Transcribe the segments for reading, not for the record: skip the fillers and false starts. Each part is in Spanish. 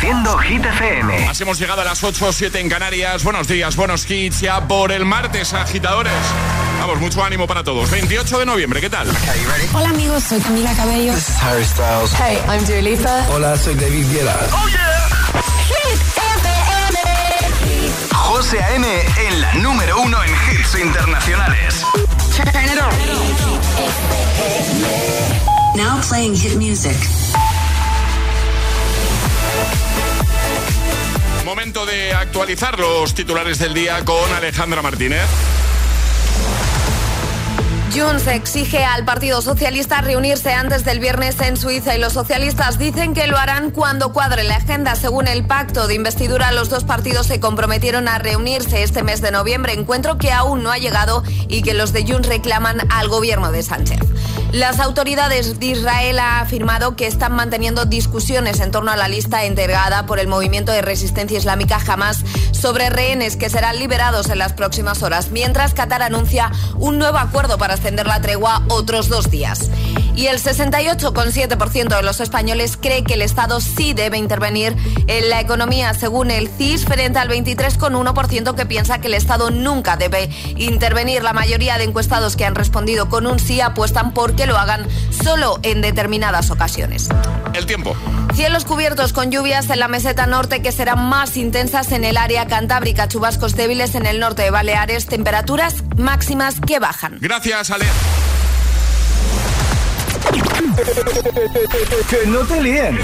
Reproduciendo Hit FM. Así hemos llegado a las 8:07 en Canarias. Buenos días, buenos hits. Ya por el martes, agitadores. Vamos, mucho ánimo para todos. 28 de noviembre, ¿qué tal? Okay, hola, amigos, soy Camila Cabello. This is Harry Styles. Hey, I'm Dua Lipa. Hola, soy David Guetta. Oh, yeah. Hit FM. José A.M. en la número 1 en hits internacionales. Turn it on. Now playing hit music. Momento de actualizar los titulares del día con Alejandra Martínez. Junts exige al Partido Socialista reunirse antes del viernes en Suiza y los socialistas dicen que lo harán cuando cuadre la agenda. Según el pacto de investidura, los dos partidos se comprometieron a reunirse este mes de noviembre, encuentro que aún no ha llegado y que los de Junts reclaman al gobierno de Sánchez. Las autoridades de Israel han afirmado que están manteniendo discusiones en torno a la lista entregada por el movimiento de resistencia islámica Hamas sobre rehenes que serán liberados en las próximas horas, mientras Qatar anuncia un nuevo acuerdo para extender la tregua otros 2 días. Y el 68,7% de los españoles cree que el Estado sí debe intervenir en la economía, según el CIS, frente al 23,1% que piensa que el Estado nunca debe intervenir. La mayoría de encuestados que han respondido con un sí apuestan por que lo hagan solo en determinadas ocasiones. El tiempo. Cielos cubiertos con lluvias en la meseta norte que serán más intensas en el área cantábrica, chubascos débiles en el norte de Baleares, temperaturas máximas que bajan. Gracias, Ale. Que no te líen.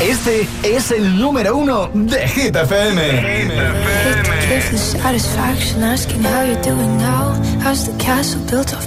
Este es el número 1 de Hit FM. Give the satisfaction asking how you're doing now. How's the castle built of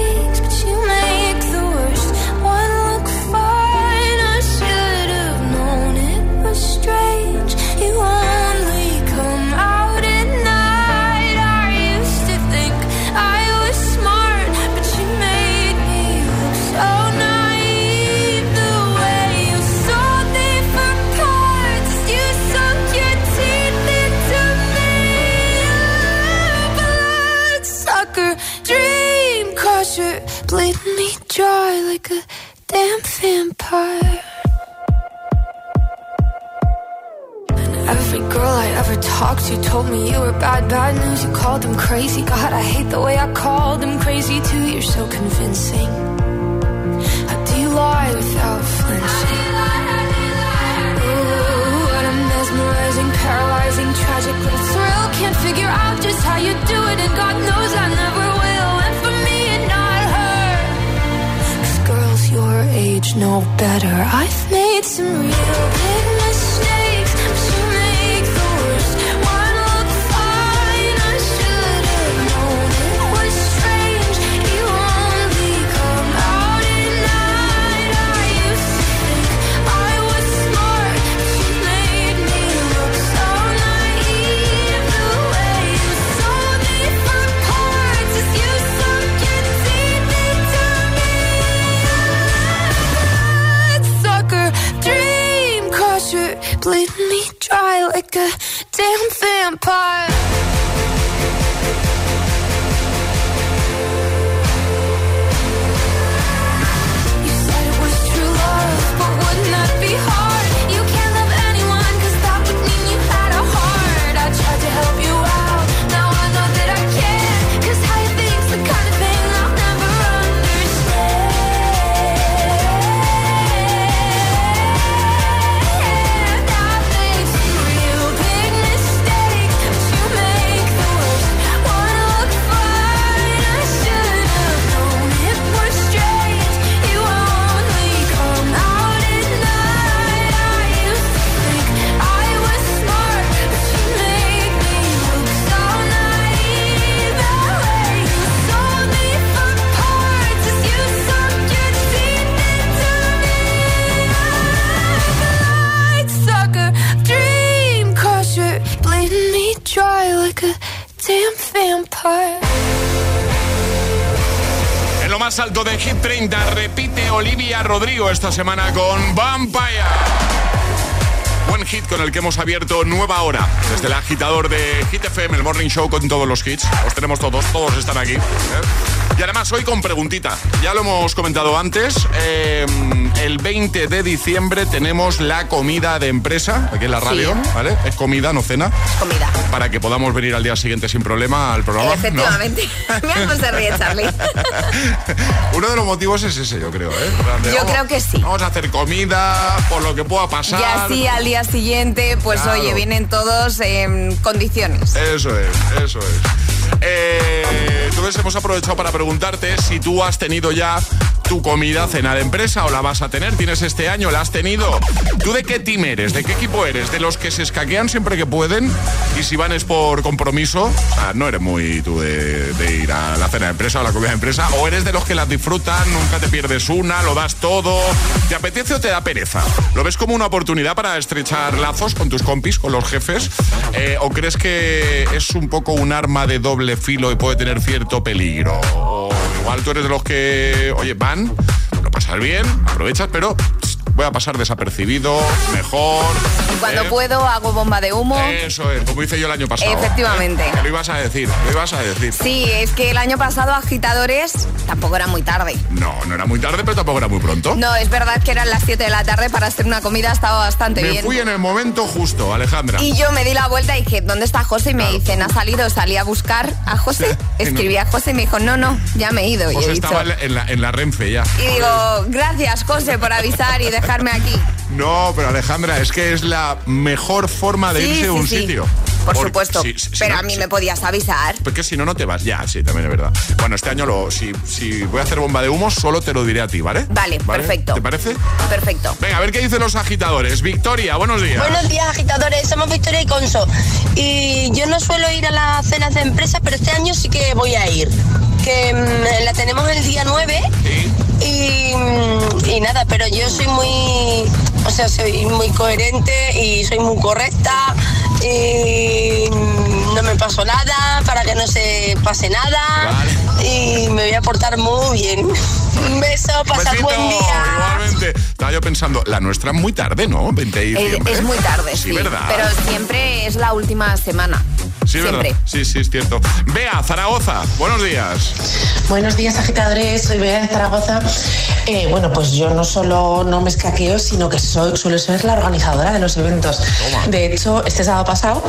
but you make the worst one look fine. I should have known it was strange. You only come out at night. I used to think I was smart, but you made me look so naive. The way you sold me for parts, you sunk your teeth into me. Blood sucker, dream crusher, bleeding me dry like a damn vampire. Every girl I ever talked to told me you were bad, bad news. You called them crazy. God, I hate the way I called them crazy too. You're so convincing. How do you lie without flinching? Ooh, what a mesmerizing, paralyzing, tragic little thrill. Can't figure out just how you do it, and God knows I never will. And for me and not her, 'cause girls your age know better. I've made some real big mistakes. Bleed me dry like a damn vampire. You said it was true love, but wouldn't that be hard? You can't love anyone, 'cause that would mean you had a heart. I tried to help you out, now I know that I can't, 'cause how you think's the kind of thing I'll never understand. más alto de Hit 30. Repite Olivia Rodrigo esta semana con Vampire. Buen hit con el que hemos abierto nueva hora. Desde el agitador de Hit FM, el Morning Show con todos los hits. Los tenemos todos, todos están aquí. Y además hoy con preguntita. Ya lo hemos comentado antes. El 20 de diciembre tenemos la comida de empresa, aquí en la radio, sí, ¿vale? Es comida, no cena. Es comida. Para que podamos venir al día siguiente sin problema al programa. Efectivamente. ¿No? Mira cómo se ríe Charlie. Uno de los motivos es ese, yo creo, ¿eh? Grande, yo vamos, creo que sí. Vamos a hacer comida, por lo que pueda pasar. Y así al día siguiente, pues claro, oye, vienen todos en condiciones. Eso es, eso es. Entonces hemos aprovechado para preguntarte si tú has tenido ya tu comida cena de empresa o la vas a tener, tienes este año, la has tenido. ¿Tú de qué team eres? ¿De qué equipo eres? ¿De los que se escaquean siempre que pueden? Y si van es por compromiso, o sea, no eres muy tú de ir a la cena de empresa o la comida de empresa, o eres de los que las disfrutan, nunca te pierdes una, lo das todo, ¿te apetece o te da pereza? ¿Lo ves como una oportunidad para estrechar lazos con tus compis, con los jefes? ¿O crees que es un poco un arma de doble filo y puede tener cierto peligro? O igual tú eres de los que, oye, van, lo pasas bien, aprovechas, pero voy a pasar desapercibido, mejor. Y cuando puedo hago bomba de humo. Eso es, como hice yo el año pasado. Efectivamente. Lo ibas a decir, lo ibas a decir. Sí, es que el año pasado agitadores tampoco era muy tarde. No, no era muy tarde, pero tampoco era muy pronto. No, es verdad que eran las 7 de la tarde para hacer una comida, estaba bastante bien. Me fui en el momento justo, Alejandra. Y yo me di la vuelta y dije, ¿dónde está José? Y me dicen, ha salido, salí a buscar a José. Escribí a José y me dijo, no, no, ya me he ido. José estaba en la Renfe ya. Y digo, gracias José por avisar y dejarme aquí. No, pero Alejandra, es que es la mejor forma de irse a un sitio. Por supuesto, pero a mí me podías avisar. Porque si no, no te vas. Ya, sí, también es verdad. Bueno, este año, si voy a hacer bomba de humo, solo te lo diré a ti, ¿vale? Vale, perfecto. ¿Te parece? Perfecto. Venga, a ver qué dicen los agitadores. Victoria, buenos días. Buenos días, agitadores. Somos Victoria y Conso. Y yo no suelo ir a las cenas de empresa, pero este año sí que voy a ir. Que la tenemos el día 9. Sí. Y nada, pero yo soy muy coherente y soy muy correcta y no me pasó nada para que no se pase nada, vale, y me voy a portar muy bien. Un beso, pasad buen día. Igualmente. Estaba yo pensando, la nuestra es muy tarde, ¿no? 20 de diciembre. Es muy tarde, sí, ¿verdad? Pero siempre es la última semana. Sí, siempre. ¿Verdad? Sí, sí, es cierto. Bea, Zaragoza, buenos días. Buenos días, agitadores, soy Bea de Zaragoza. Bueno, pues yo no solo no me escaqueo, sino que suelo ser la organizadora de los eventos. Toma. De hecho, este sábado pasado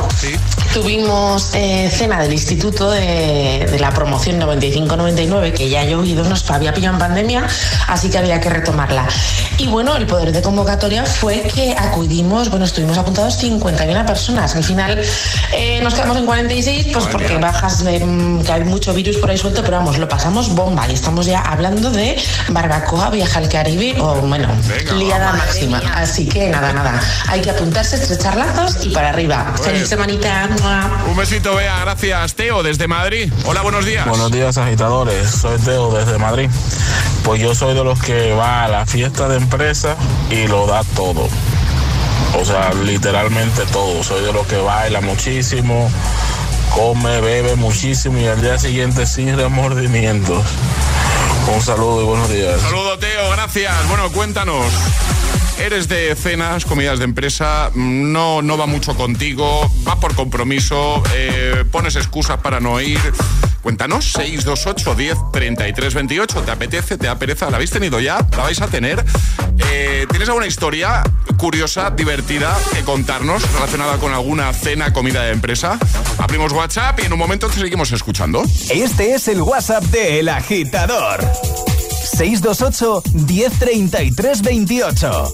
tuvimos cena del instituto de la promoción 95-99, que ya ha llovido, nos había pillado en pandemia, así que había que retomarla. Y bueno, el poder de convocatoria fue que acudimos, bueno, estuvimos apuntados 51 personas. Al final nos quedamos en 46, pues porque bajas, que hay mucho virus por ahí suelto, pero vamos, lo pasamos bomba y estamos ya hablando de barbacoa, viaje al Caribe o, bueno, venga, liada máxima. Mía. Así que nada, hay que apuntarse, estrechar lazos y para arriba. Bueno. Feliz semanita. Un besito, Bea, gracias. Teo, desde Madrid. Hola, buenos días. Buenos días, agitadores. Soy Teo, desde Madrid. Pues yo soy de los que va a la fiesta de empresa y lo da todo. O sea, literalmente todo. Soy de los que baila muchísimo, come, bebe muchísimo y al día siguiente sin remordimientos. Un saludo y buenos días. Saludo, Teo, gracias. Bueno, cuéntanos. ¿Eres de cenas, comidas de empresa? No va mucho contigo, va por compromiso, pones excusas para no ir. Cuéntanos, 628 10 33 28. ¿Te apetece? ¿Te da pereza? ¿La habéis tenido ya? ¿La vais a tener? ¿Tienes alguna historia curiosa, divertida que contarnos relacionada con alguna cena, comida de empresa? Abrimos WhatsApp y en un momento te seguimos escuchando. Este es el WhatsApp de El Agitador. 628 10 33 28.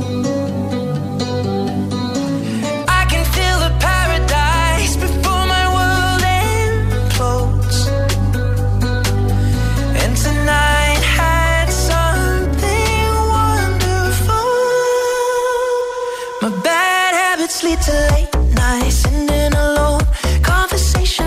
I can feel the paradise before my world implodes. And tonight had something wonderful. My bad habits lead to late nights, ending alone. Conversation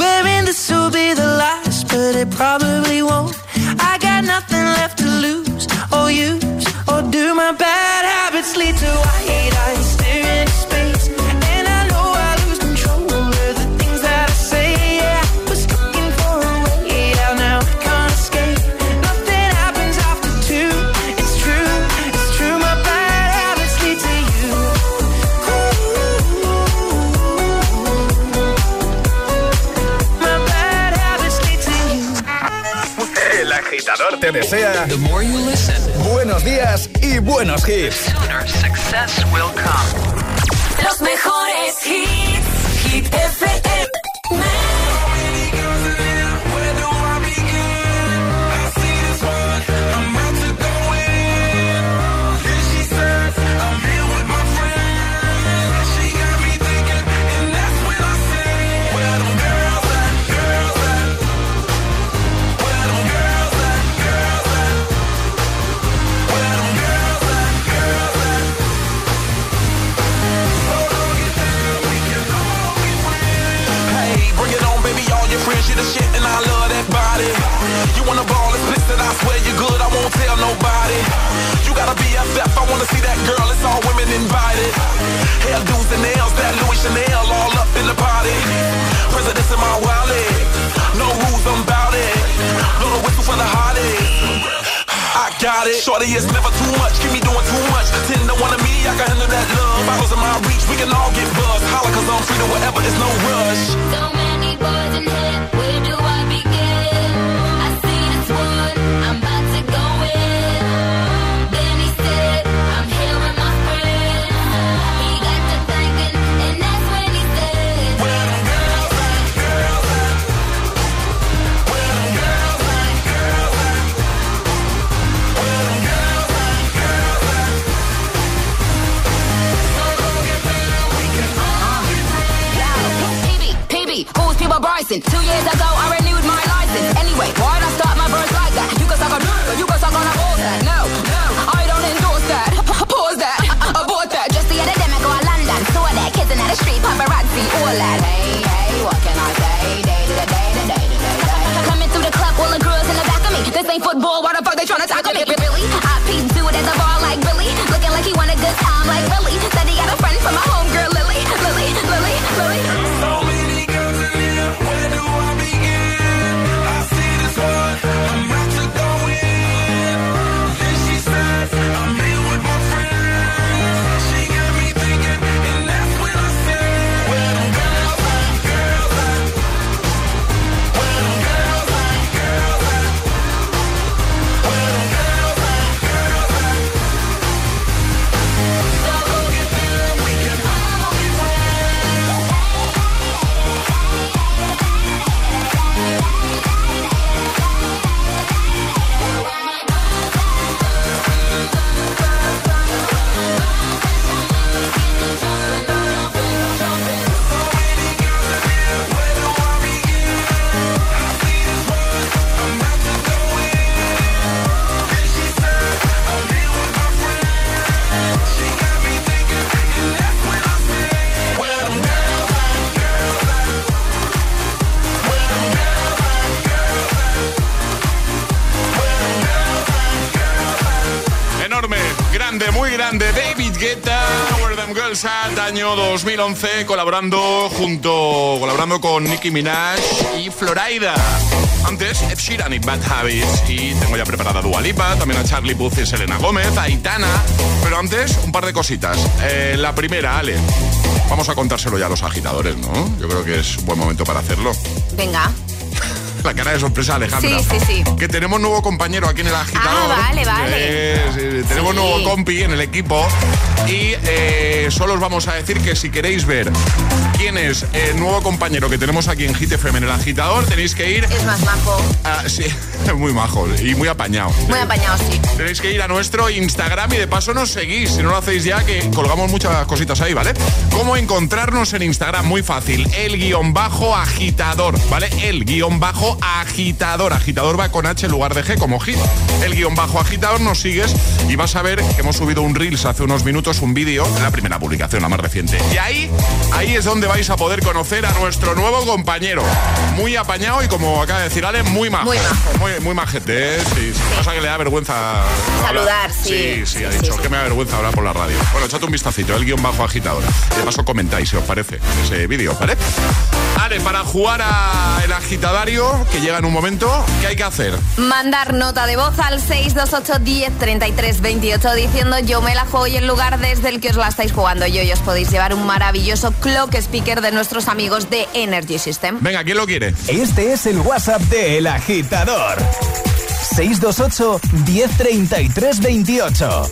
Swearing this will be the last, but it probably won't. I got nothing left to lose or use, or do my bad habits lead to white eyes staring into space. And I know I lose control over the things that I say. Yeah, I was looking for a way out, now I can't escape. Nothing happens after two, it's true, it's true. My bad habits lead to you. Ooh, my bad habits lead to you. El agitador te desea. The more you listen. Buenos días y buenos hits. Sooner success will come. Los mejores hits. Hit FM. Where do I begin? I see this one. I'm about to go in. Here she says, I'm here with my friend. She got me thinking, and that's when I say, where them girls at, girls at? Where them girls at, girls at? Where them girls at, girls at? So don't get down, we can all be friends. Hey, bring it on, baby, all your friends, you the shit, and I love that body. You wanna ball, it's blistered, I swear you're good, I won't tell nobody. You gotta be BFF, I wanna see that girl, it's all women invited. Hair do's and nails, that Louis Chanel all up in the party. Presidents in my wallet, no rules, I'm bout it. Blow the whistle for the hotties, I got it. Shorty, it's never too much, keep me doing too much. 10 to 1 of me, I can handle that love. Bottles in my reach, we can all get buzzed. Holla, cause I'm free to whatever, there's no rush. So many boys in here, where do I begin? I see this one, I'm about to go in. Then he said, I'm here with my friend. He got to thinking, and that's when he said, where them girls at, girls at? Where them girls at, girls at? Where them girls at, girls at? So go get down, we can all be friends. PB, who's Peebo Bryson? 2 years ago, I renewed my license. Anyway, why'd I start my verse like that? You can suck on her, you can suck on a horse. No, I don't endorse that. Pause that, abort that. Just the other day, I go to London. Saw that kids in the street, paparazzi, all that. Hey, what can I say? Day to day, to day to day. Coming through the club, all the girls in the back of me. This ain't football, why the fuck they tryna tackle me? Really? I peeped dude at the bar like Billy. Looking like he want a good time like Billy. Said he got a friend from my homegirl, Lily. Lily, Lily, Lily. So many girls in here, where do I begin? I see this one, I'm about to go in. Then she says, I'm here with my friends. She got me thinking, and that's when I say, where them girls at, girls at? Where them girls at, girls at? Where them girls at, girls at? So go get down, we can all be friends. Muy grande, David Guetta, Where Them Girls At, año 2011, colaborando con Nicki Minaj y Florida. Antes, Ed Sheeran y Bad Habits, y tengo ya preparada Dua Lipa, también a Charlie Puth y Selena Gomez, a Aitana, pero antes, un par de cositas. La primera, Ale, vamos a contárselo ya a los agitadores, ¿no? Yo creo que es un buen momento para hacerlo. Venga. La cara de sorpresa, Alejandra. Sí. Que tenemos nuevo compañero aquí en el agitador. Ah, vale. Sí. Tenemos nuevo compi en el equipo. Y solo os vamos a decir que si queréis ver quién es el nuevo compañero que tenemos aquí en Hit FM en el agitador, tenéis que ir... Es más majo. Ah, sí, muy majo y muy apañado. Muy apañado, sí. Tenéis que ir a nuestro Instagram y de paso nos seguís. Si no lo hacéis ya, que colgamos muchas cositas ahí, ¿vale? ¿Cómo encontrarnos en Instagram? Muy fácil. El_agitador, ¿vale? El_agitador. bajo agitador. Agitador va con H en lugar de G, como hit. El guión bajo agitador nos sigues y vas a ver que hemos subido un Reels hace unos minutos, un vídeo, la primera publicación, la más reciente. Y ahí es donde vais a poder conocer a nuestro nuevo compañero. Muy apañado y, como acaba de decir Ale, muy majo. Muy majo. Muy majete, ¿eh? Sí, sí. Pasa que le da vergüenza saludar, sí. Sí, ha dicho, sí, sí. Que me da vergüenza hablar por la radio. Bueno, echate un vistacito, el guión bajo agitador. De paso comentáis, si os parece, ese vídeo, ¿vale? Ale, para jugar a el agitadario, que llega en un momento, ¿qué hay que hacer? Mandar nota de voz al 628 10 33 28 diciendo yo me la juego, y el lugar desde el que os la estáis jugando. Y hoy os podéis llevar un maravilloso clock speaker de nuestros amigos de Energy System. Venga, ¿quién lo quiere? Este es el WhatsApp de El Agitador. 628 1033 28.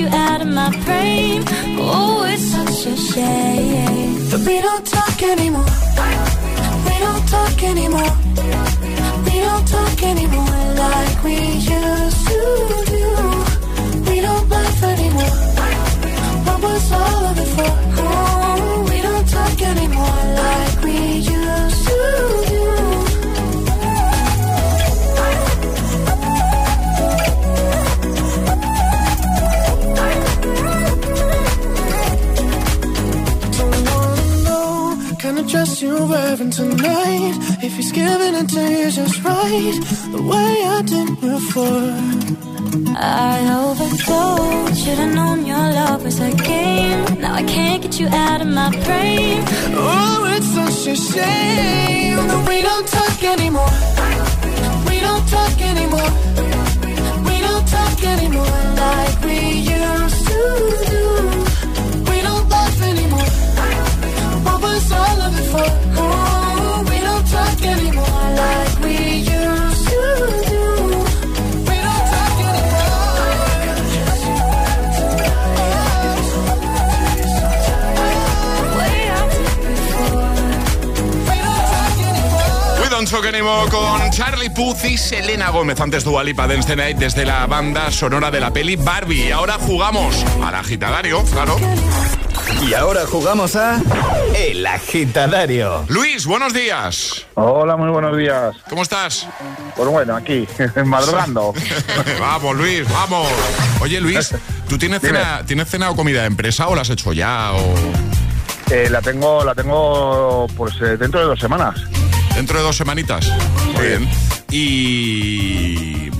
you out of my brain. Oh, it's such a shame. But we don't talk anymore. We don't talk anymore. We don't talk anymore like we used to do. We don't laugh anymore. What was all of it for? Oh, we don't talk anymore like we used to do. Trust you even tonight. If he's giving it to you just right, the way I did before. I overdosed. Should've known your love was a game. Now I can't get you out of my brain. Oh, it's such a shame that we don't talk anymore. We don't talk anymore. We don't talk anymore like we used to do. We don't laugh anymore. What was all of it for? Oh, we don't talk anymore like we used to do. We don't talk anymore. We don't talk anymore con Charlie Puth y Selena Gomez. Antes Dua Lipa, Dance Night, desde la banda sonora de la peli Barbie. Y ahora jugamos al agitadario, claro. Y ahora jugamos a El Agitadario. Luis, buenos días. Hola, muy buenos días. ¿Cómo estás? Pues bueno, aquí, madrugando. Vamos, Luis, vamos. Oye, Luis, ¿tú tienes cena o comida de empresa o la has hecho ya? O... La tengo pues dentro de 2 semanas. ¿Dentro de 2 semanitas? Sí. Muy bien. ¿Y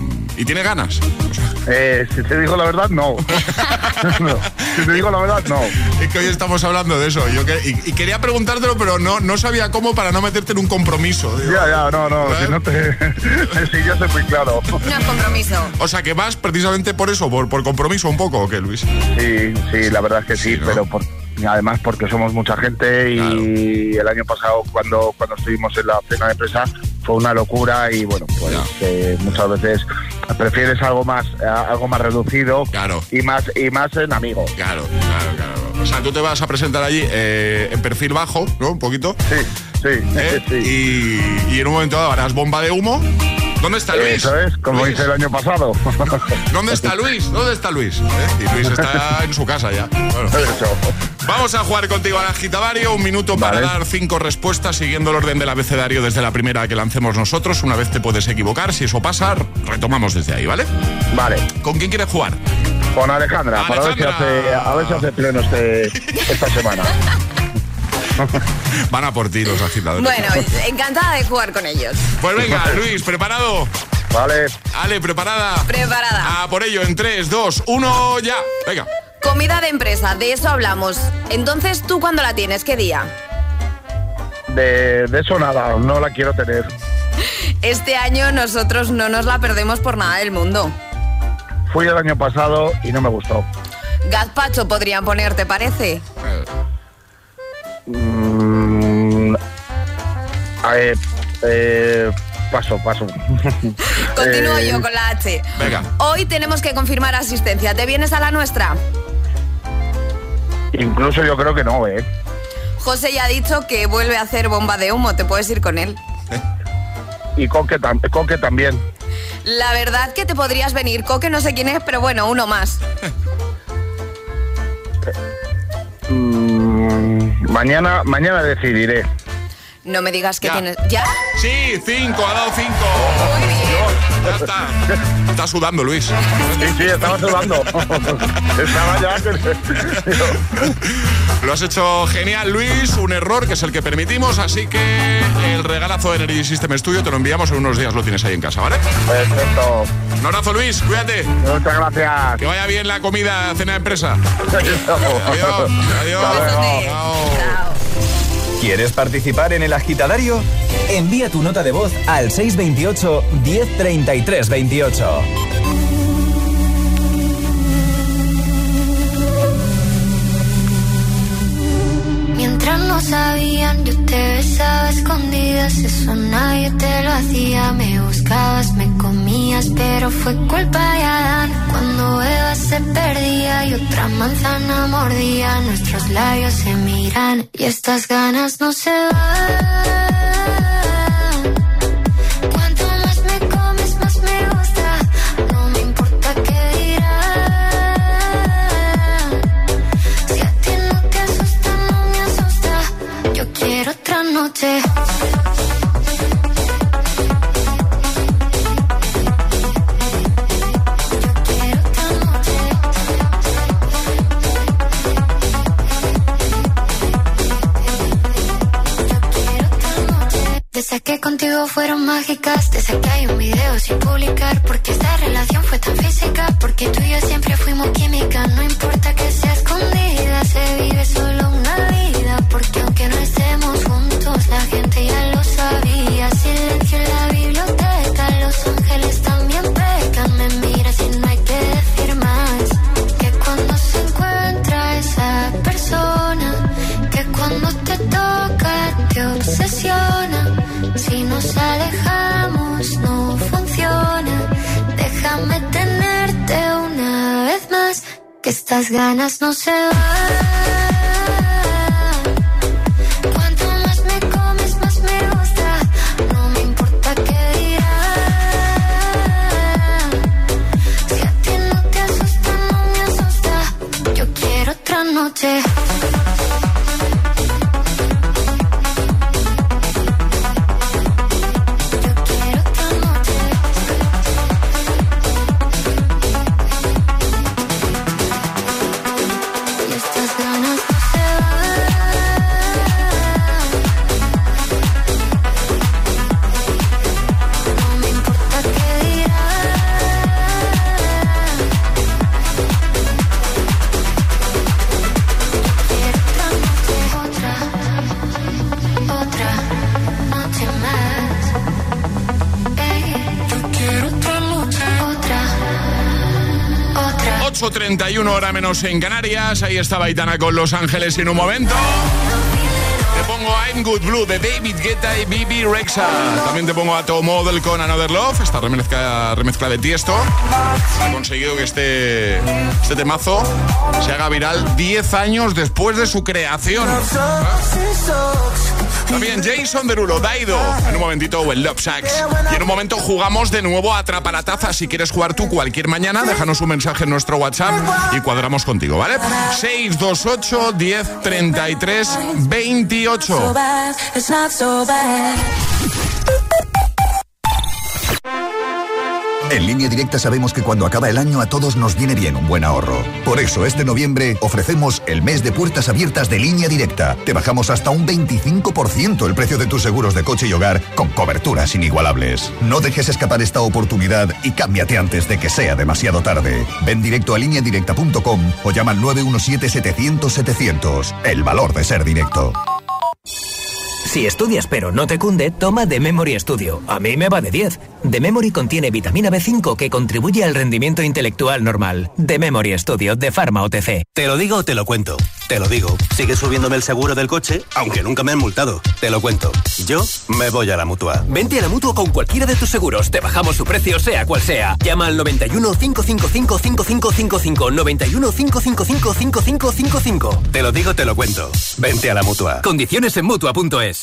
tiene ganas? Si te digo la verdad, no. No. Si te digo la verdad, no. Es que hoy estamos hablando de eso. Y quería preguntártelo, pero no sabía cómo para no meterte en un compromiso. Digo, ya, no. Si no te... si yo soy muy claro. No es compromiso. O sea, que vas precisamente por eso, por compromiso un poco, ¿o qué, Luis? Sí, la verdad es que sí, ¿no? Pero además porque somos mucha gente y claro. El año pasado cuando estuvimos en la cena de empresa fue una locura y bueno, pues muchas veces prefieres algo más reducido, claro, y más en amigo. Claro. O sea, tú te vas a presentar allí en perfil bajo, ¿no? Un poquito. Sí. Y en un momento dado harás bomba de humo. ¿Dónde está Luis? Eso es, como Luis hice el año pasado. ¿Dónde está Luis? Y Luis está en su casa ya. Bueno. Eso. Vamos a jugar contigo al agitadario. 1 minuto para dar 5 respuestas siguiendo el orden del abecedario desde la primera que lancemos nosotros. Una vez te puedes equivocar. Si eso pasa, retomamos desde ahí, ¿vale? Vale. ¿Con quién quieres jugar? Con Alejandra. Para ver si hace pleno esta semana. Van a por ti los agitadores. Bueno, encantada de jugar con ellos. Pues venga, Luis, ¿preparado? Vale. Ale, ¿preparada? Preparada. Por ello, en 3, 2, 1, ya. Venga. Comida de empresa, de eso hablamos. Entonces, ¿tú cuándo la tienes? ¿Qué día? De eso nada, no la quiero tener. Este año nosotros no nos la perdemos por nada del mundo. Fui el año pasado y no me gustó. Gazpacho podrían poner, ¿te parece? Paso. Continúo yo con la H. Venga. Hoy tenemos que confirmar asistencia. ¿Te vienes a la nuestra? Incluso yo creo que no, ¿eh? José ya ha dicho que vuelve a hacer bomba de humo. ¿Te puedes ir con él? Y Coque también. La verdad que te podrías venir. Coque no sé quién es, pero bueno, uno más. Mañana decidiré. No me digas que tienes... ¿Ya? Sí, 5, ha dado 5. Muy bien. Ya está. Está sudando, Luis. Sí, estaba sudando. Estaba ya... Lo has hecho genial, Luis. Un error que es el que permitimos. Así que el regalazo de Energy System Studio te lo enviamos en unos días. Lo tienes ahí en casa, ¿vale? Perfecto. Un abrazo, Luis. Cuídate. Muchas gracias. Que vaya bien la comida, cena de empresa. Adiós. Adiós. Chao. ¿Quieres participar en el agitadario? Envía tu nota de voz al 628 103328. Mientras no no sabían. Yo te besaba escondidas, eso nadie te lo hacía. Me buscabas, me comías, pero fue culpa de Adán. Cuando Eva se perdía y otra manzana mordía, nuestros labios se miran y estas ganas no se van. Noche. Desde que contigo fueron mágicas, desde que hay un video sin publicar, porque esta relación fue tan física, porque tú y yo siempre fuimos química. No importa que sea escondida, se vive solo una vida, porque aunque no estemos juntos, la gente ya lo sabía. Silencio en la biblioteca, los ángeles también pecan. Me miras y no hay que decir más, que cuando se encuentra esa persona, que cuando te toca te obsesiona. Si nos alejamos no funciona. Déjame tenerte una vez más, que estas ganas no se van. Cuanto más me comes, más me gusta. No me importa qué dirán. Si a ti no te asusta, no me asusta. Yo quiero otra noche. Hora menos en Canarias. Ahí estaba Aitana con Los Ángeles en un momento. Te pongo I'm Good Blue de David Guetta y Bibi Rexha. También te pongo a Tom Odell con Another Love. Esta remezcla de Tiësto ha conseguido que este temazo se haga viral 10 años después de su creación. También Jason Derulo, Dido, en un momentito, o el Love Sacks. Y en un momento jugamos de nuevo a Atrapa la Taza. Si quieres jugar tú cualquier mañana, déjanos un mensaje en nuestro WhatsApp y cuadramos contigo, ¿vale? 628 10 33 28. En Línea Directa sabemos que cuando acaba el año a todos nos viene bien un buen ahorro. Por eso este noviembre ofrecemos el mes de puertas abiertas de Línea Directa. Te bajamos hasta un 25% el precio de tus seguros de coche y hogar con coberturas inigualables. No dejes escapar esta oportunidad y cámbiate antes de que sea demasiado tarde. Ven directo a lineadirecta.com o llama al 917-700-700. El valor de ser directo. Si estudias pero no te cunde, toma The Memory Studio. A mí me va de 10. The Memory contiene vitamina B5 que contribuye al rendimiento intelectual normal. The Memory Studio de Pharma OTC. Te lo digo o te lo cuento. Te lo digo. Sigue subiéndome el seguro del coche, aunque nunca me han multado. Te lo cuento. Yo me voy a la Mutua. Vente a la Mutua con cualquiera de tus seguros. Te bajamos su precio, sea cual sea. Llama al 91 555 5555. 91 555 5555. Te lo digo, te lo cuento. Vente a la Mutua. Condiciones en Mutua.es.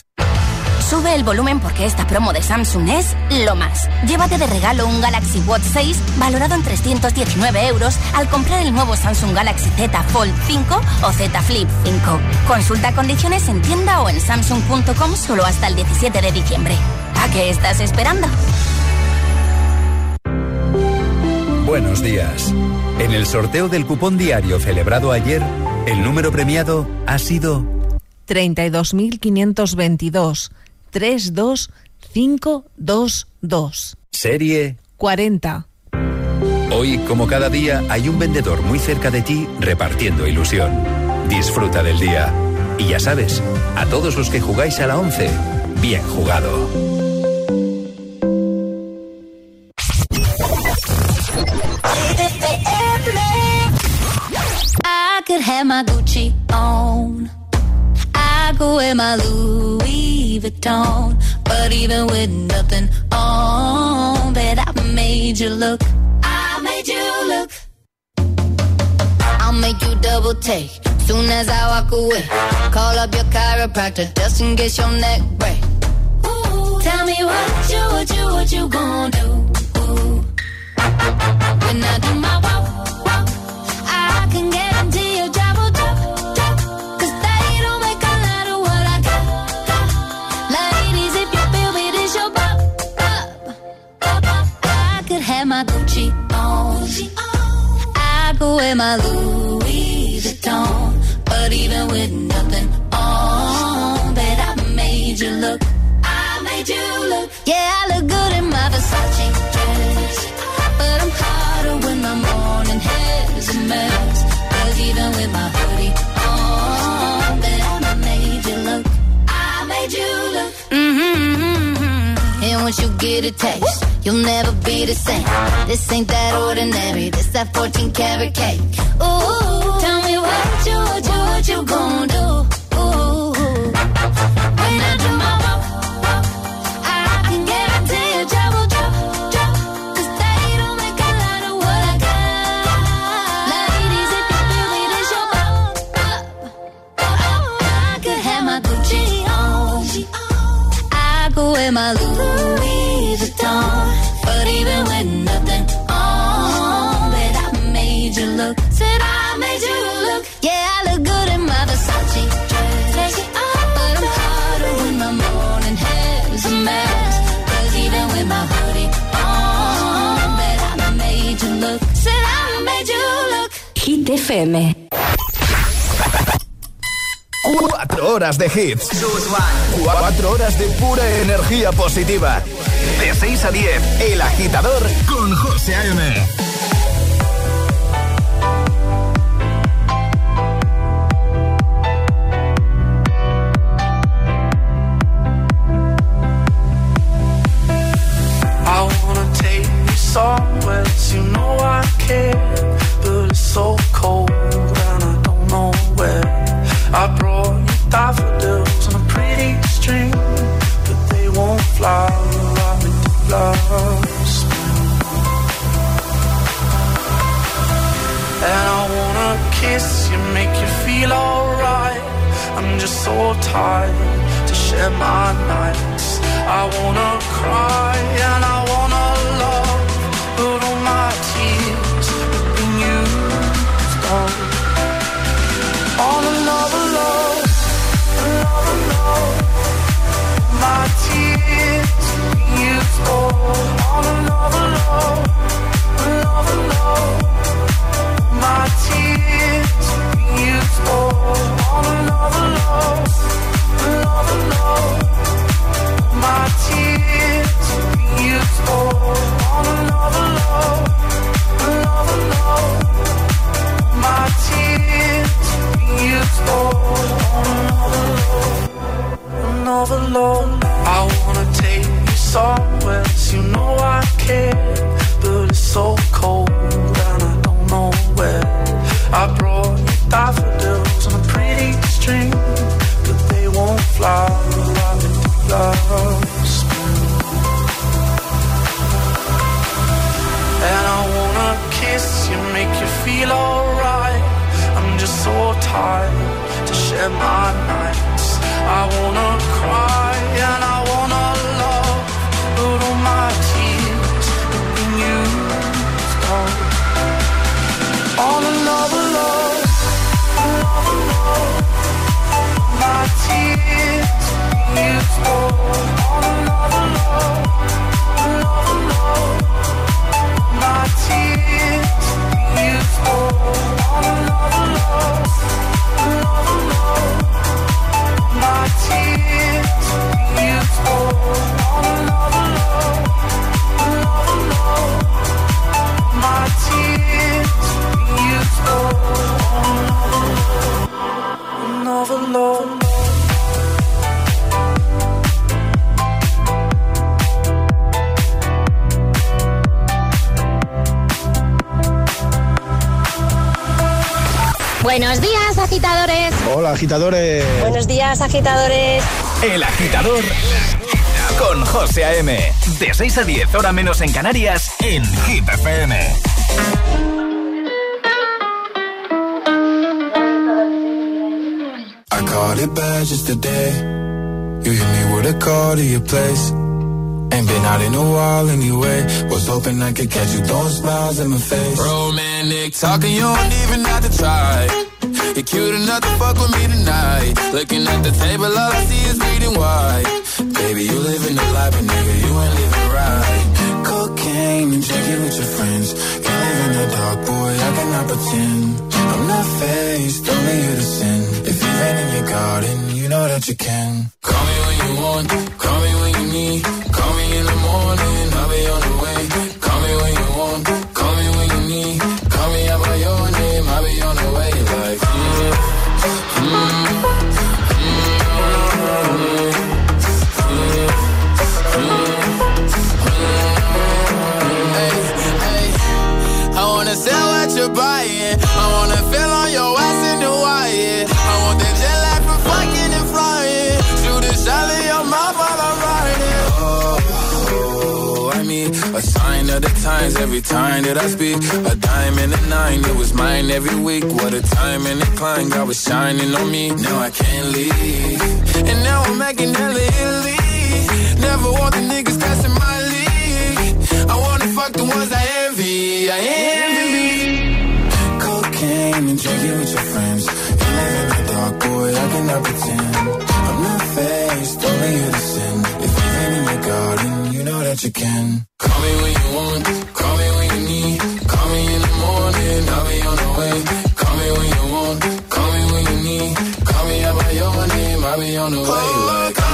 Sube el volumen porque esta promo de Samsung es lo más. Llévate de regalo un Galaxy Watch 6 valorado en 319 euros al comprar el nuevo Samsung Galaxy Z Fold 5 o Z Flip 5. Consulta condiciones en tienda o en samsung.com solo hasta el 17 de diciembre. ¿A qué estás esperando? Buenos días. En el sorteo del cupón diario celebrado ayer, el número premiado ha sido 32.522 32522. Serie 40. Hoy, como cada día, hay un vendedor muy cerca de ti repartiendo ilusión. Disfruta del día. Y ya sabes, a todos los que jugáis a la ONCE, bien jugado. I could have my Gucci on. I could wear my Louis Vuitton, but even with nothing on, bet I made you look. I made you look. I'll make you double take soon as I walk away. Call up your chiropractor just in case your neck break. Ooh, tell me what you gon' do when I do my walk. I can guarantee your job will drop, 'cause they don't make a lot of what I got. Ladies, if you feel me, this your pop. I could have my Gucci on. I go wear my Louis Vuitton, but even with nothing on, bet I made you look. I made you look. Yeah, I look good in my Versace dress, but I'm hotter when my morning hair's a mess. 'Cause even with my hoodie on, bet I made you look. I made you look. And once you get a taste, you'll never be the same. This ain't that ordinary, this that 14 karat cake. Ooh, tell me what you gon' do. Ooh, when I do my walk, I can guarantee a job will drop, 'cause they don't make a lot of what I got. Ladies, if you feel me, this your pop. I could have my Gucci on, I could wear my Louis Vuitton, but even with nothing on, but I made you look. Said I made you look. Yeah, I look good in my Versace dress, but I'm hotter when my morning hair's a mess. 'Cause even with my hoodie on, but I made you look. Said I made you look. Hit FM. 4 horas de hits, 4 horas de pura energía positiva. De 6 a 10, El Agitador con José A.M. I wanna take you somewhere, you know I care, but it's so cold and I don't know where. I brought you daffodils on a pretty string, but they won't fly. Loves. And I wanna kiss you, make you feel alright. I'm just so tired to share my nights. I wanna cry and I wanna love, but all my tears have been used up. All the love alone, love alone, my tears used all love, my tears used all love, my tears used all love, my tears used all love. I wanna take you somewhere, you know I care, but it's so cold and I don't know where. I brought you daffodils on a pretty string, but they won't fly like the flowers. And I wanna kiss you, make you feel alright. I'm just so tired to share my nights. I wanna cry and I wanna love, but all my tears have been used up. All love alone, my tears have been used up. All love alone, my tears have been used up. All love alone. My tears used all love, my tears used all love. Buenos días. agitadores. Hola, agitadores. Buenos días, agitadores. El agitador con José A.M. De 6 a 10, hora menos en Canarias, en Hit FM. I caught it bad just today. You hit me with a call to your place. Ain't been out in a while anyway. Was hoping I could catch you throwing smiles in my face. Romantic talking, you don't even have to try. You're cute enough to fuck with me tonight. Looking at the table, all I see is bleeding white. Baby, you living the life, but nigga, you ain't living right. Cocaine and drinking with your friends. You live in the dark, boy, I cannot pretend. I'm not faced, only you to sin. If you ain't in your garden, you know that you can. Call me when you want, call me when you need. Call me in the morning, I'll be on the way. Call me when you want, call me when you need. Call me out by your name, I'll be on the way. Like, I wanna sell what you're buying. I wanna feel on your ass in Hawaii. I want that jet lag from fucking and flying. Shoot a shot in your mouth while I'm riding. I mean, a sign of the times every time that I speak. A dime and a nine, it was mine every week. What a time and a climb, God was shining on me. Now I can't leave. And now I'm making hella Italy. Never want the niggas passing my league. I wanna fuck the ones I envy, I envy. Cocaine and drinking with your friends. You live in the dark, boy, I cannot pretend. I'm not faced, only you to sin. If you ain't in your garden, you know that you can. Call me when you want, call me when you need. Call me in the morning, I'll be on the way. Call me when you want, call me when you need. Call me out by your name, I'll be on the way. Like,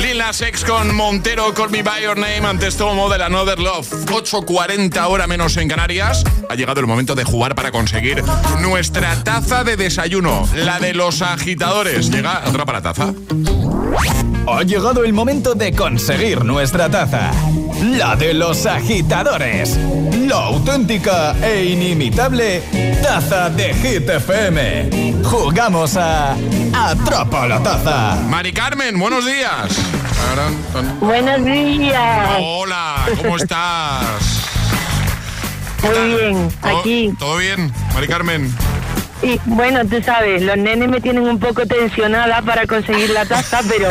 Lila Sex con Montero, Call Me By Your Name, antes Tom Odell, Another Love. 8:40 hora menos en Canarias. Ha llegado el momento de jugar para conseguir nuestra taza de desayuno, la de los agitadores. Llega otra para taza. Ha llegado el momento de conseguir nuestra taza, la de los agitadores, la auténtica e inimitable taza de Hit FM. Jugamos a Atrapa la Taza. Mari Carmen, buenos días. Buenos días. Hola, ¿cómo estás? Muy bien, aquí. ¿Todo bien, Mari Carmen? Y bueno, tú sabes, los nenes me tienen un poco tensionada para conseguir la taza, pero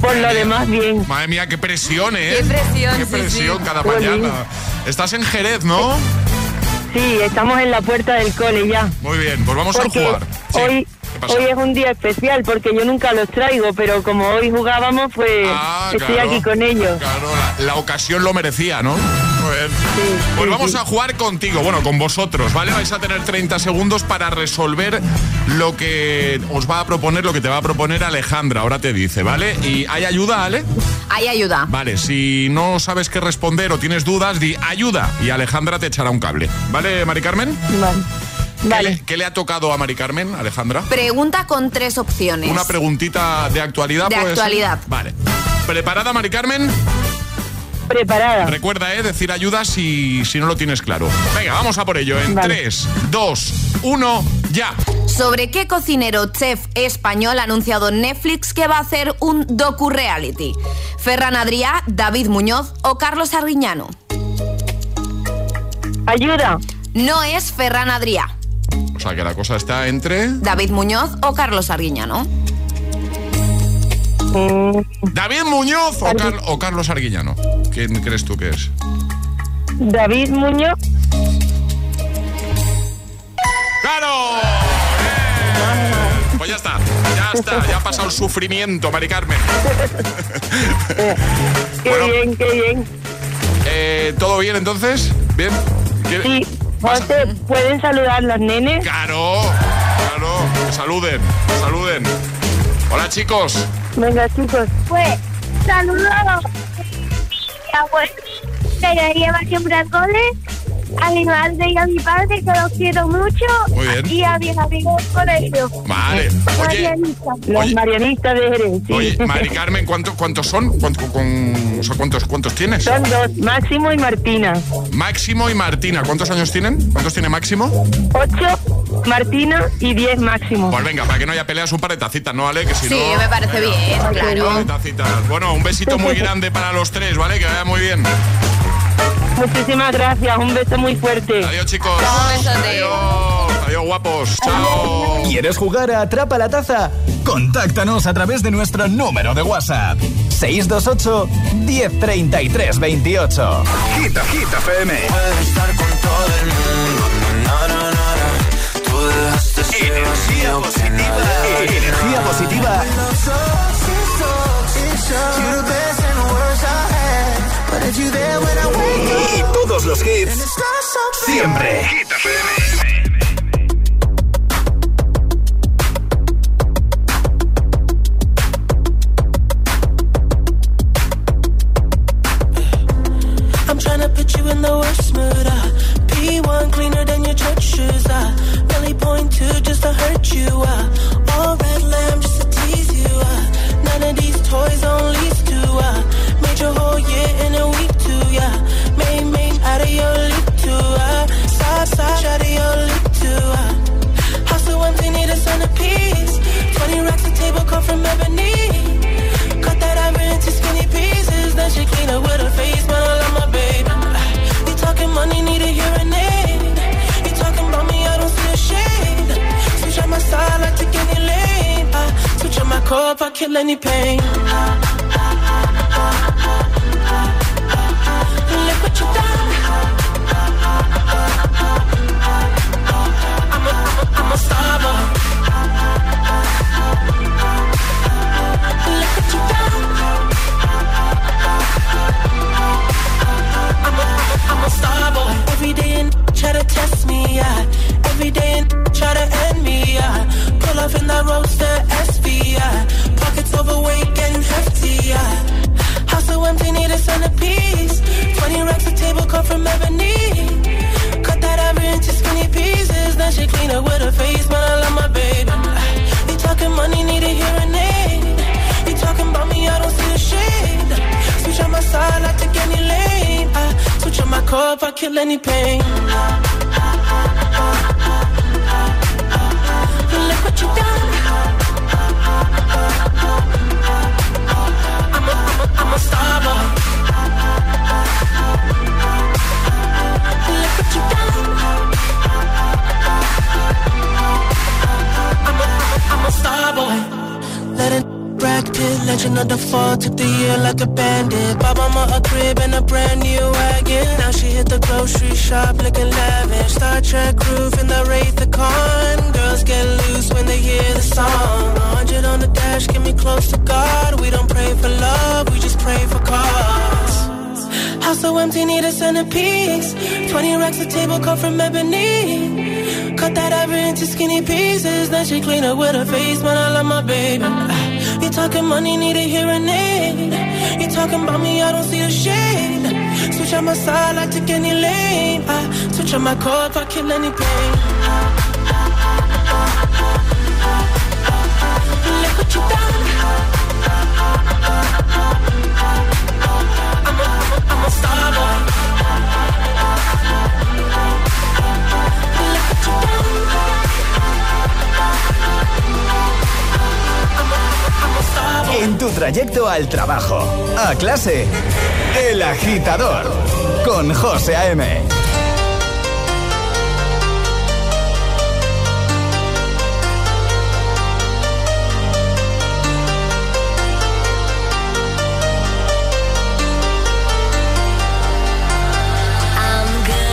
por lo demás bien. Madre mía, qué presión, ¿eh? Qué presión, sí. Cada mañana. Estás en Jerez, ¿no? Sí, estamos en la puerta del cole ya. Muy bien, pues vamos porque a jugar. Sí. Hoy es un día especial porque yo nunca los traigo, pero como hoy jugábamos, pues estoy aquí con ellos. Claro, la ocasión lo merecía, ¿no? Pues vamos a jugar contigo, bueno, con vosotros, ¿vale? Vais a tener 30 segundos para resolver lo que os va a proponer, lo que te va a proponer Alejandra, ahora te dice, ¿vale? ¿Y hay ayuda, Ale? Hay ayuda. Vale, si no sabes qué responder o tienes dudas, di ayuda y Alejandra te echará un cable. ¿Vale, Mari Carmen? Vale. ¿Qué le ha tocado a Mari Carmen, Alejandra? Pregunta con 3 opciones. Una preguntita de actualidad. De actualidad. Vale. ¿Preparada, Mari Carmen? Preparada. Recuerda, decir ayuda si no lo tienes claro. Venga, vamos a por ello. En 3, 2, 1, ya. ¿Sobre qué cocinero chef español ha anunciado Netflix que va a hacer un docu-reality? ¿Ferran Adrià, David Muñoz o Carlos Arguiñano? Ayuda. No es Ferran Adrià. O sea que la cosa está entre David Muñoz o Carlos Arguiñano. ¿David Muñoz o Carlos Arguiñano? ¿Quién crees tú que es? David Muñoz. ¡Claro! Pues ya está, ya ha pasado el sufrimiento, Mari Carmen. Qué bien. ¿Todo bien entonces? ¿Bien? Sí, José, ¿pueden saludar los nenes? Claro, que saluden. Hola, chicos. Venga, chicos. Pues, saludo a mi abuelita, que la lleva siempre al cole, Además de ir a mi padre, que los quiero mucho. Muy bien. Y a mis amigos por ellos. Vale. Oye, los marianistas de Jerez. Sí. Oye, Mari Carmen, ¿cuántos son? ¿Cuántos tienes? Son dos, Máximo y Martina. Máximo y Martina. ¿Cuántos años tienen? ¿Cuántos tiene Máximo? 8, Martina, y 10 Máximo. Pues venga, para que no haya peleas, un par de tacitas, ¿no, Ale? Que si sí, no, me parece bien, claro. Un par de tacitas. Bueno, un besito muy grande para los tres, ¿vale? Que vaya muy bien. Muchísimas gracias, un beso muy fuerte. Adiós, chicos. Adiós, guapos. Chao. ¿Quieres jugar a Atrapa la Taza? Contáctanos a través de nuestro número de WhatsApp: 628-1033-28. Hit FM. Puedes estar con todo el mundo. Na, na, na, na. Tú dejaste energía positiva. Energía positiva. Y todos los hits siempre. Hit FM. I'm trying to put you in the worst mood. P1 cleaner than your church shoes. Really point two just to hurt you. All red lamb just to tease you. None of these toys only leads to. Made your whole year in a week too, yeah. Made out of your league too, side, out of your league too, House so empty, need a centerpiece. 20 racks a table come from ebony. Cut that ivory into skinny pieces. Then she clean up with her face, but I love my baby. You talking money, need a hearing aid. You talking about me, I don't see a shade. Switch on my side, like to get any lane. Switch on my core, I kill any pain. Look what you done. I'm a star boy. Look what you done. I'm a star boy. Every day and try to test me, yeah. Every day and try to end me, yeah. Pull up in that roadster SVI. Yeah. Pockets overweight and hefty, yeah. House so empty, need a centerpiece. 20 racks a table cut from ebony. Cut that ivory into skinny pieces. Then she clean up with her face, but I love my baby. You talking money, need a hearing aid. You talking about me, I don't see a shade. Switch on my side, I take any lane. I switch on my core, I kill any pain. Look what you done. I'm a star boy. Look what you done. I'm a star boy. Let it rack it, legend of the fall. Took the year like a bandit. Bought mama a crib and a brand new wagon. Now she hit the grocery shop looking lavish. Star Trek roof in the Wraith the Con. Girls get loose when they hear the song. 100 on the dash, get me close to God. We don't pray for love, we just pray for cause. House so empty, need a centerpiece. 20 racks a table cut from ebony. Cut that ivory into skinny pieces. Then she clean up with her face, but I love my baby. You talking money, need a hearing aid. You talking about me, I don't see a shade. Switch on my side, I take any lane. I switch on my core, I kill any pain. Look what you done. I'm a star boy. Look what you done. En tu trayecto al trabajo, a clase, El Agitador, con José A.M. I'm good.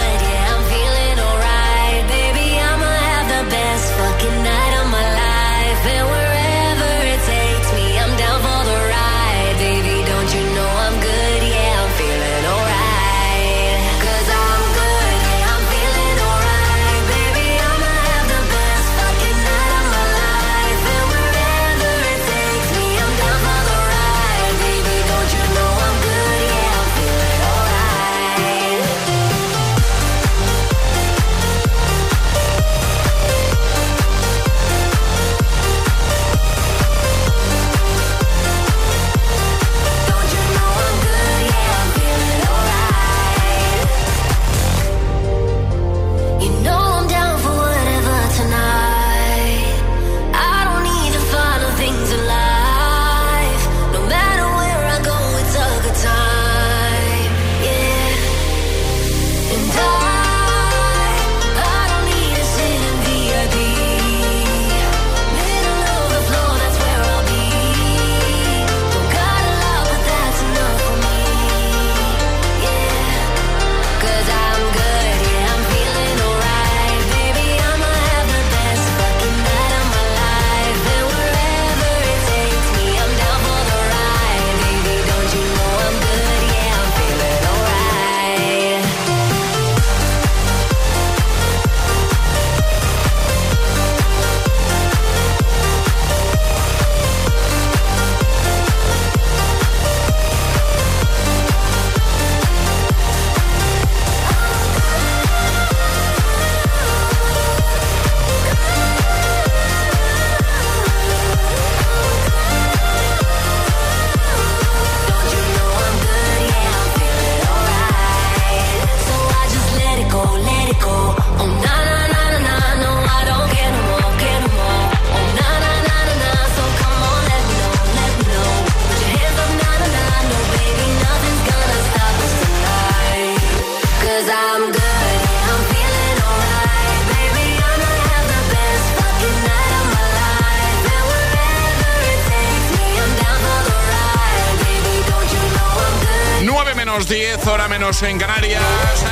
menos 10, hora menos en Canarias.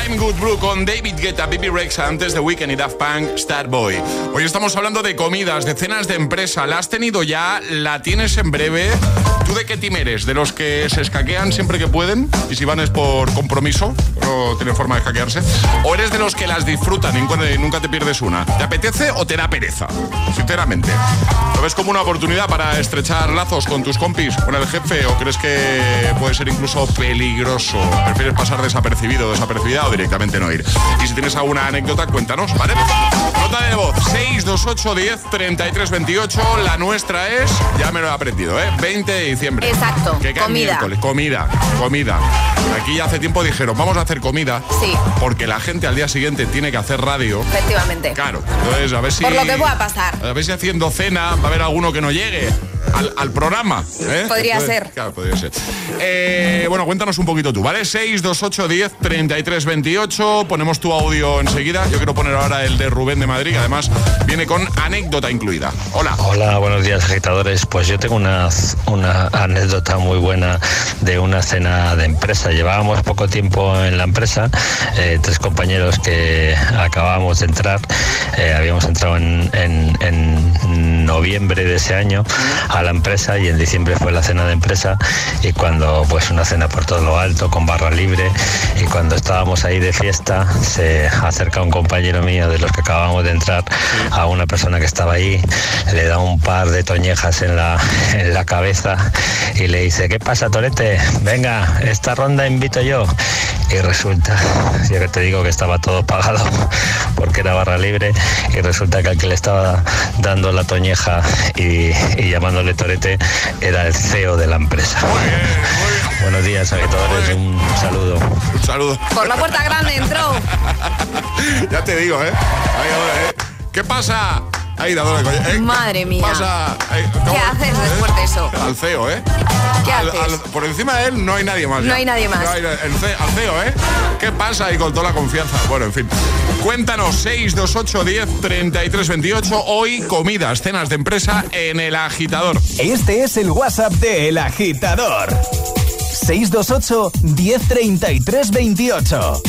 I'm Good Blue con David Guetta, Bibi Rexha, antes de Weekend y Daft Punk, Starboy. Hoy estamos hablando de comidas, de cenas de empresa. ¿La has tenido ya? ¿La tienes en breve? ¿Tú de qué team eres? ¿De los que se escaquean siempre que pueden? Y si van es por compromiso, no tienen forma de hackearse. ¿O eres de los que las disfrutan y nunca te pierdes una? ¿Te apetece o te da pereza? Sinceramente. ¿Lo ves como una oportunidad para estrechar lazos con tus compis, con el jefe? ¿O crees que puede ser incluso peligroso? ¿Prefieres pasar desapercibido, desapercibida o directamente no ir? Y si tienes alguna anécdota, cuéntanos, ¿vale? Nota de voz, 628 10 33 28. La nuestra es, ya me lo he aprendido, 20 de diciembre. Exacto, que comida. Comida. Aquí ya hace tiempo dijeron, vamos a hacer comida. Sí. Porque la gente al día siguiente tiene que hacer radio. Efectivamente. Claro, entonces a ver si... Por lo que pueda pasar. A ver si haciendo cena va a haber alguno que no llegue al programa, ¿eh? Podría ser. Claro, podría ser. Bueno, cuéntanos un poquito tú, ¿vale? 628 10 33 28. Ponemos tu audio enseguida. Yo quiero poner ahora el de Rubén de Madrid, que además viene con anécdota incluida. Hola. Hola, buenos días, agitadores. Pues yo tengo una anécdota muy buena de una cena de empresa. Llevábamos poco tiempo en la empresa, tres compañeros que acabábamos de entrar, habíamos entrado en noviembre de ese año a la empresa, y en diciembre fue la cena de empresa, y cuando, pues una cena por todo lo alto, con barra libre, y cuando estábamos ahí de fiesta, se acerca un compañero mío de los que acabamos de entrar a una persona que estaba ahí, le da un par de toñejas en la cabeza y le dice, ¿qué pasa, Torete? Venga, esta ronda invito yo. Y resulta, ya que te digo que estaba todo pagado porque era barra libre, y resulta que al que le estaba dando la toñeja y llamándole Torete era el CEO de la empresa. Muy bien, muy bien. Buenos días, agitadores, un saludo. Un saludo. Por la puerta grande entró. Ya te digo, ¿eh? ¿Qué pasa? Ahí, madre mía. Pasa, ¿qué haces después de eso? Al CEO, ¿eh? ¿Qué haces? Por encima de él no hay nadie más. No hay nadie más. Al CEO, ¿eh? ¿Qué pasa? Y con toda la confianza. Bueno, en fin. Cuéntanos, 628 10 33 28. Hoy, comidas, cenas de empresa en El Agitador. Este es el WhatsApp de El Agitador. 628 10 33 28.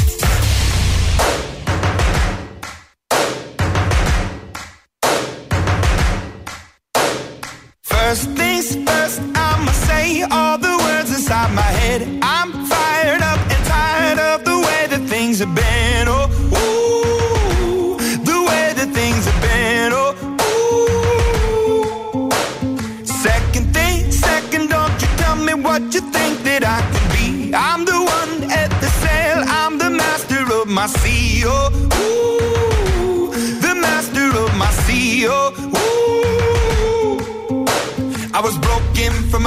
First things first, I'ma say all the words inside my head. I'm fired up and tired of the way that things have been. Oh, ooh, the way that things have been. Oh, ooh. Second thing, second, don't you tell me what you think that I can be. I'm the one at the sail, I'm the master of my sea. Oh, ooh, the master of my sea. Oh, ooh. I was broken from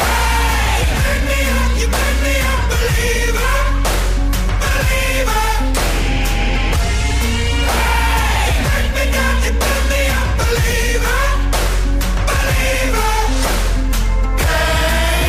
Hey, you made me a believer, believer. Hey, you made me down, you made me a believer, believer. Believer, believer.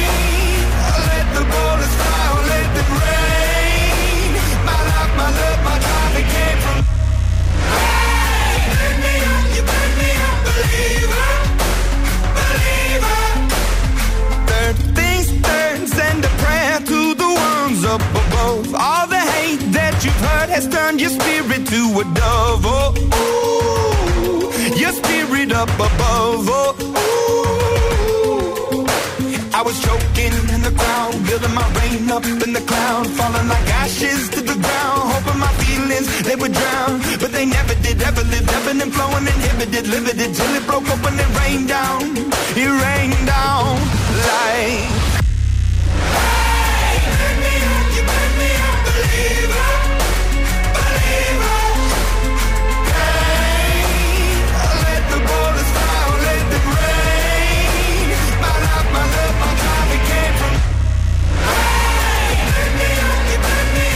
Third things third, send a prayer to the ones up above. All the hate that you've heard has turned your spirit to a dove. Oh, ooh, your spirit up above. Oh, ooh. I was choking in the crowd, building my rain up in the cloud, falling like ashes to the ground, hoping my feelings they would drown, but they never did. Ever lived, ebbing and flowing, inhibited, limited, till it broke open and rained down. It rained down like. Hey, you made me a believer, believer. Hey, let the borders fly, let the rain. My life, my love, my time, it came from. Hey, you made me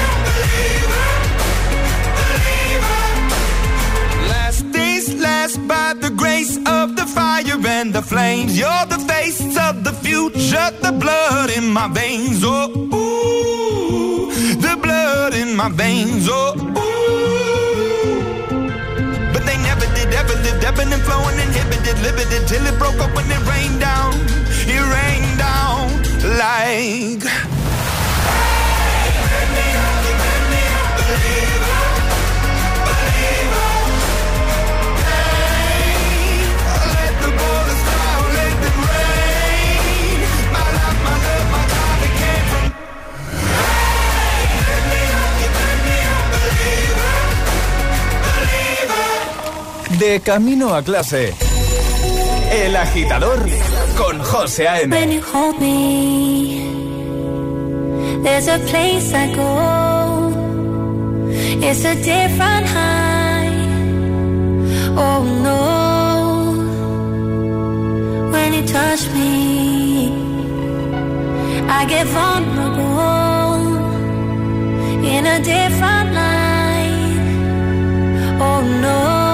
a believer, believer. Last by the grace of the fire and the flames, you're the face of the future, the blood in my veins. Oh, ooh. blood in my veins, oh, ooh. But they never did, ever lived, ebbing and flowing, inhibited, limited, till it broke up when it rained down like... De camino a clase, El Agitador con José A.M. When you hold me, there's a place I go. It's a different high. Oh no. When you touch me, I get vulnerable in a different light. Oh no.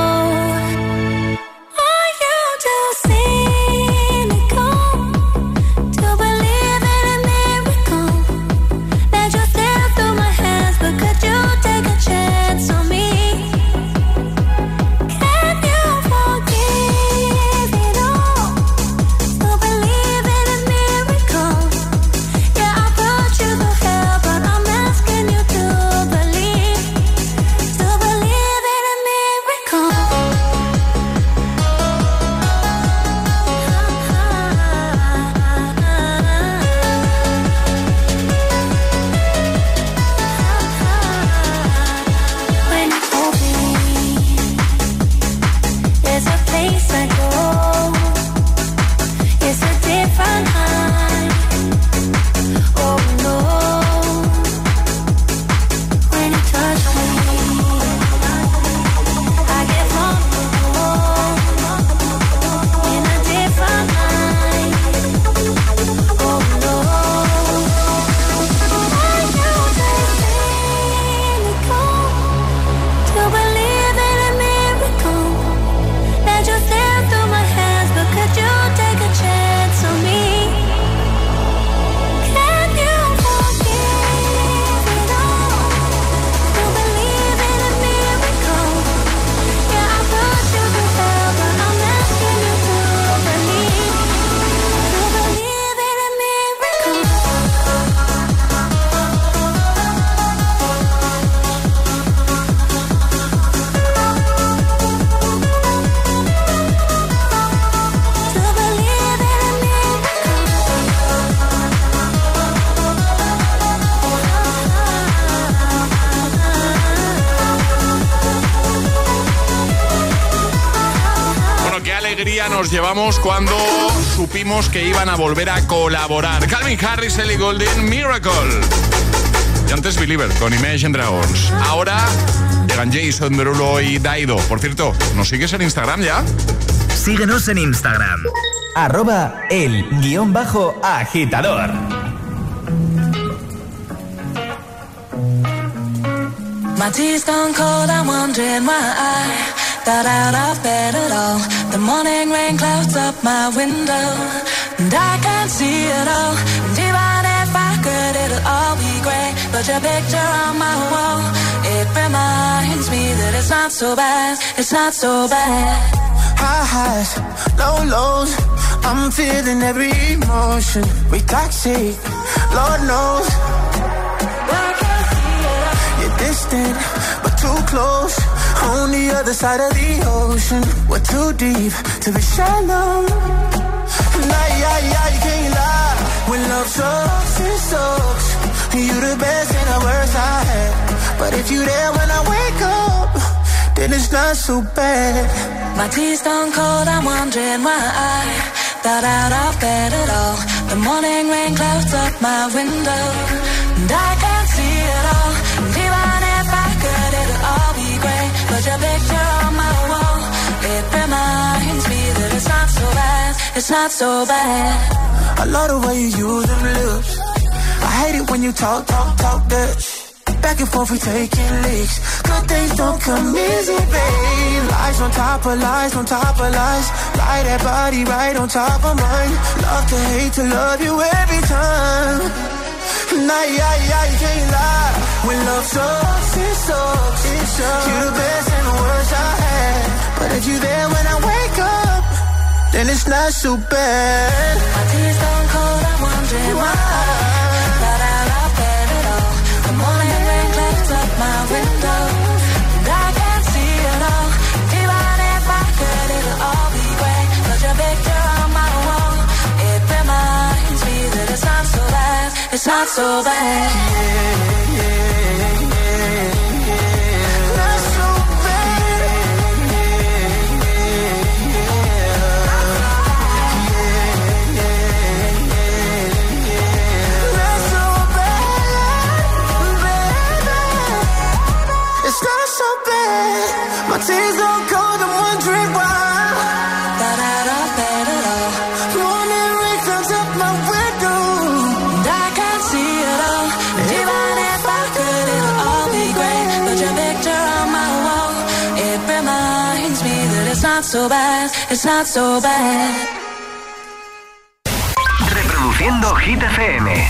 Nos llevamos cuando supimos que iban a volver a colaborar Calvin Harris, Ellie Goulding, Miracle, y antes Believer con Imagine Dragons. Ahora llegan Jason Derulo y Dido. Por cierto, ¿nos sigues en Instagram ya? Síguenos en Instagram @el_agitador. My tea's gone cold, I'm wondering why I got out of bed at all. The morning rain clouds up my window, and I can't see it all. And even if I could, it'll all be grey. But your picture on my wall, it reminds me that it's not so bad. It's not so bad. High highs, low lows, I'm feeling every emotion. We toxic, Lord knows. I can't see it all. You're distant, but too close. On the other side of the ocean, we're too deep to be shallow. Nah, yeah, yeah, you can't lie. When love sucks, it sucks. You the best and the worst I had. But if you there when I wake up, then it's not so bad. My tea's gone cold, I'm wondering why I got out of bed at all. The morning rain clouds up my window, and I can't see it all. And even if I could, it'll all be great. But your picture on my wall, it reminds me that it's not so bad, it's not so bad. I love the way you use them lips. I hate it when you talk, talk, talk that shit. Back and forth we taking leaks. Good things don't come easy, babe. Lies on top of lies on top of lies. Lie that body right on top of mine. Love to hate to love you every time. tonight, you can't lie. When love sucks, it sucks, it sucks. You're the best and the worst I had, but if you're there when I wake up, then it's not so bad. My tears don't cold, I'm wondering why. But I love that at all. The morning rain clouds up my window, and I can't see it all. Even if I could, it'll all be great. Such a picture on my wall. It reminds me that it's not so bad. It's not so bad. Yeah, yeah, yeah, yeah. Not so bad. Yeah, yeah, yeah. Yeah, yeah, yeah, yeah. Not so bad, baby. It's not so bad. My tears don't cold, I'm wondering why. But I don't bet at all. Morning rain comes up my window, and I can't see it all. And even if I could, it'll all be great. Put your picture on my wall. It reminds me that it's not so bad. It's not so bad. Reproduciendo Hit FM.